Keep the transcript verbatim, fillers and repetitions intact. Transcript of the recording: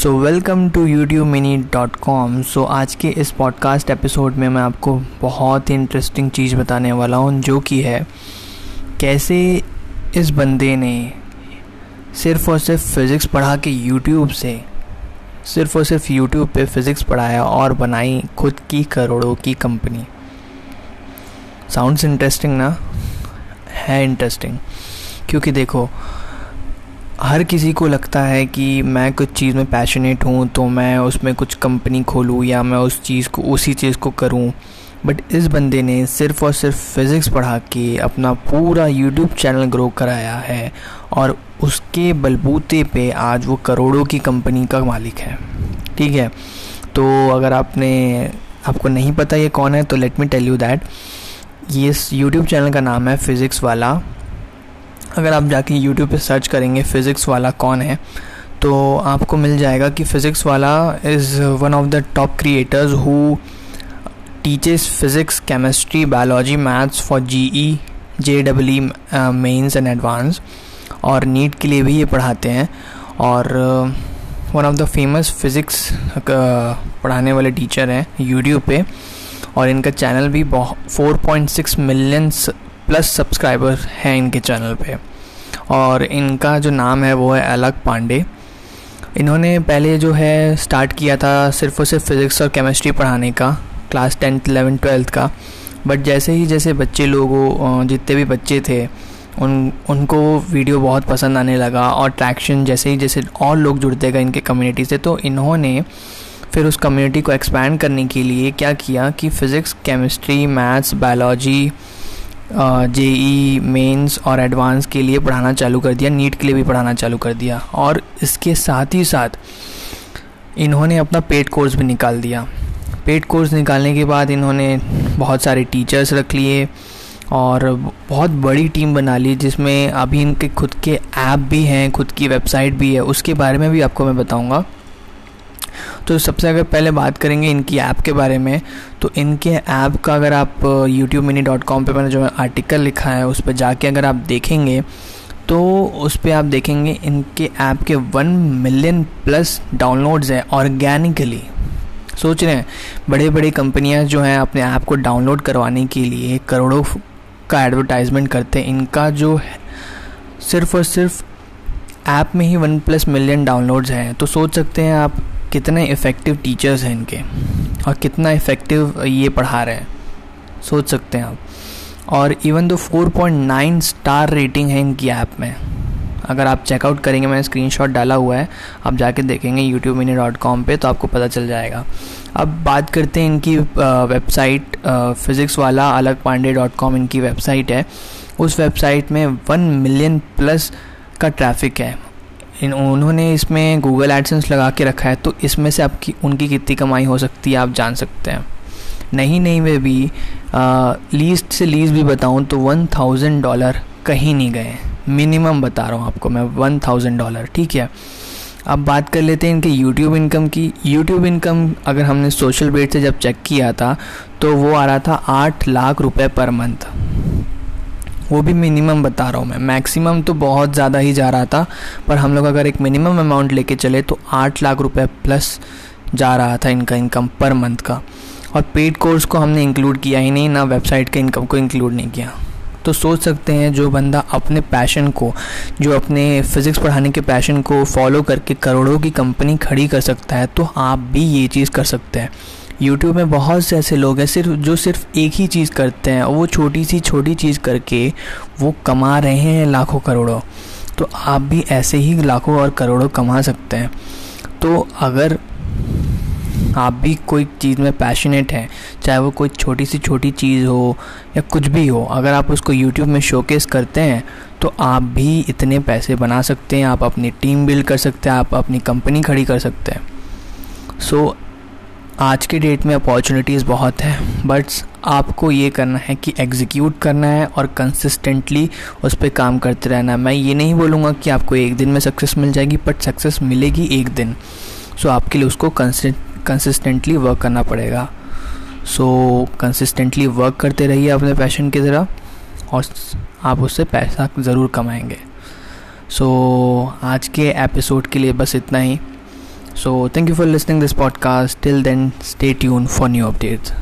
So welcome to YouTube mini dot com. So आज के इस पॉडकास्ट एपिसोड में मैं आपको बहुत ही इंटरेस्टिंग चीज़ बताने वाला हूँ, जो कि है कैसे इस बंदे ने सिर्फ़ और सिर्फ फिज़िक्स पढ़ा के यूट्यूब से सिर्फ़ और सिर्फ यूट्यूब पे फिज़िक्स पढ़ाया और बनाई खुद की करोड़ों की कंपनी। साउंड्स इंटरेस्टिंग ना? है इंटरेस्टिंग, क्योंकि देखो हर किसी को लगता है कि मैं कुछ चीज़ में पैशनेट हूँ तो मैं उसमें कुछ कंपनी खोलूँ या मैं उस चीज़ को उसी चीज़ को करूँ, बट इस बंदे ने सिर्फ़ और सिर्फ फिज़िक्स पढ़ा के अपना पूरा यूट्यूब चैनल ग्रो कराया है और उसके बलबूते पे आज वो करोड़ों की कंपनी का मालिक है। ठीक है, तो अगर आपने आपको नहीं पता ये कौन है तो let me tell you that. ये इस यूट्यूब चैनल का नाम है फिज़िक्स वाला। अगर आप जाके यूट्यूब पे सर्च करेंगे फिज़िक्स वाला कौन है तो आपको मिल जाएगा कि Physics Wallah is one of the top creators who teaches physics, chemistry, biology, maths for JEE, जेडब्ल्यूई मेंस एंड एडवांस और नीट के लिए भी ये पढ़ाते हैं और one of the famous physics पढ़ाने वाले टीचर हैं यूट्यूब पे। और इनका चैनल भी four point six millions plus subscriber हैं इनके चैनल पे और इनका जो नाम है वो है अलख पांडे। इन्होंने पहले जो है स्टार्ट किया था सिर्फ और सिर्फ फिज़िक्स और केमिस्ट्री पढ़ाने का, क्लास टेंथ इलेवेंथ ट्वेल्थ का, बट जैसे ही जैसे बच्चे लोगों जितने भी बच्चे थे उन उनको वीडियो बहुत पसंद आने लगा और ट्रैक्शन जैसे ही जैसे और लोग जुड़ते गए इनके कम्युनिटी से, तो इन्होंने फिर उस कम्युनिटी को एक्सपैंड करने के लिए क्या किया कि physics, chemistry, maths, biology, JEE mains और एडवांस के लिए पढ़ाना चालू कर दिया, नीट के लिए भी पढ़ाना चालू कर दिया और इसके साथ ही साथ इन्होंने अपना पेड कोर्स भी निकाल दिया। पेड कोर्स निकालने के बाद इन्होंने बहुत सारे टीचर्स रख लिए और बहुत बड़ी टीम बना ली, जिसमें अभी इनके खुद के ऐप भी हैं, खुद की वेबसाइट भी है, उसके बारे में भी आपको मैं बताऊँगा। तो सबसे अगर पहले बात करेंगे इनकी ऐप के बारे में, तो इनके ऐप का अगर आप यूट्यूब मिनी डॉट कॉम पे मैंने जो आर्टिकल लिखा है उस पर जाके अगर आप देखेंगे तो उस पर आप देखेंगे इनके ऐप के वन मिलियन प्लस डाउनलोड्स हैं ऑर्गेनिकली। सोच रहे हैं बड़े बड़े कंपनियां जो हैं अपने ऐप को डाउनलोड करवाने के लिए करोड़ों का एडवर्टाइजमेंट करते हैं, इनका जो सिर्फ और सिर्फ ऐप में ही वन प्लस मिलियन डाउनलोड्स हैं। तो सोच सकते हैं आप कितने इफ़ेक्टिव टीचर्स हैं इनके और कितना इफ़ेक्टिव ये पढ़ा रहे हैं, सोच सकते हैं आप। और even though four point nine star rating है इनकी ऐप में, अगर आप चेकआउट करेंगे, मैंने स्क्रीनशॉट डाला हुआ है, आप जाके देखेंगे यूट्यूब मिनी डॉट कॉम पे तो आपको पता चल जाएगा। अब बात करते हैं इनकी website, Physics Wallah Alakh Pandey dot com इनकी वेबसाइट है। उस वेबसाइट में वन मिलियन प्लस का ट्रैफिक है, इन उन्होंने इसमें गूगल एडसेंस लगा के रखा है, तो इसमें से आपकी उनकी कितनी कमाई हो सकती है आप जान सकते हैं। नहीं नहीं वे भी आ, लीस्ट से लीस्ट भी बताऊं तो वन थाउजेंड डॉलर कहीं नहीं गए, मिनिमम बता रहा हूं आपको मैं, वन थाउजेंड डॉलर। ठीक है, अब बात कर लेते हैं इनके यूट्यूब इनकम की। यूट्यूब इनकम अगर हमने सोशल बेट से जब चेक किया था तो वो आ रहा था आठ लाख रुपये पर मंथ, वो भी मिनिमम बता रहा हूँ मैं, मैक्सिमम तो बहुत ज़्यादा ही जा रहा था, पर हम लोग अगर एक मिनिमम अमाउंट लेके चले तो आठ लाख रुपए प्लस जा रहा था इनका इनकम पर मंथ का। और पेड कोर्स को हमने इंक्लूड किया ही नहीं, ना वेबसाइट के इनकम को इंक्लूड नहीं किया। तो सोच सकते हैं जो बंदा अपने पैशन को, जो अपने फिज़िक्स पढ़ाने के पैशन को फॉलो करके करोड़ों की कंपनी खड़ी कर सकता है, तो आप भी ये चीज़ कर सकते हैं। यूट्यूब में बहुत से ऐसे लोग हैं सिर्फ जो सिर्फ एक ही चीज़ करते हैं और वो छोटी सी छोटी चीज़ करके वो कमा रहे हैं लाखों करोड़ों, तो आप भी ऐसे ही लाखों और करोड़ों कमा सकते हैं। तो अगर आप भी कोई चीज़ में पैशनेट हैं, चाहे वो कोई छोटी सी छोटी चीज़ हो या कुछ भी हो, अगर आप उसको यूट्यूब में शोकेस करते हैं तो आप भी इतने पैसे बना सकते हैं, आप अपनी टीम बिल्ड कर सकते हैं, आप अपनी कंपनी खड़ी कर सकते हैं। सो so, आज के डेट में अपॉर्चुनिटीज़ बहुत हैं, बट आपको ये करना है कि एग्जीक्यूट करना है और कंसिस्टेंटली उस पर काम करते रहना है। मैं ये नहीं बोलूँगा कि आपको एक दिन में सक्सेस मिल जाएगी, बट सक्सेस मिलेगी एक दिन। सो आपके लिए उसको कंसिस्टेंटली वर्क करना पड़ेगा। सो कंसिस्टेंटली वर्क करते रहिए अपने पैशन की तरह और आप उससे पैसा ज़रूर कमाएंगे। सो आज के एपिसोड के लिए बस इतना ही। So thank you for listening this podcast. Till then, stay tuned for new updates.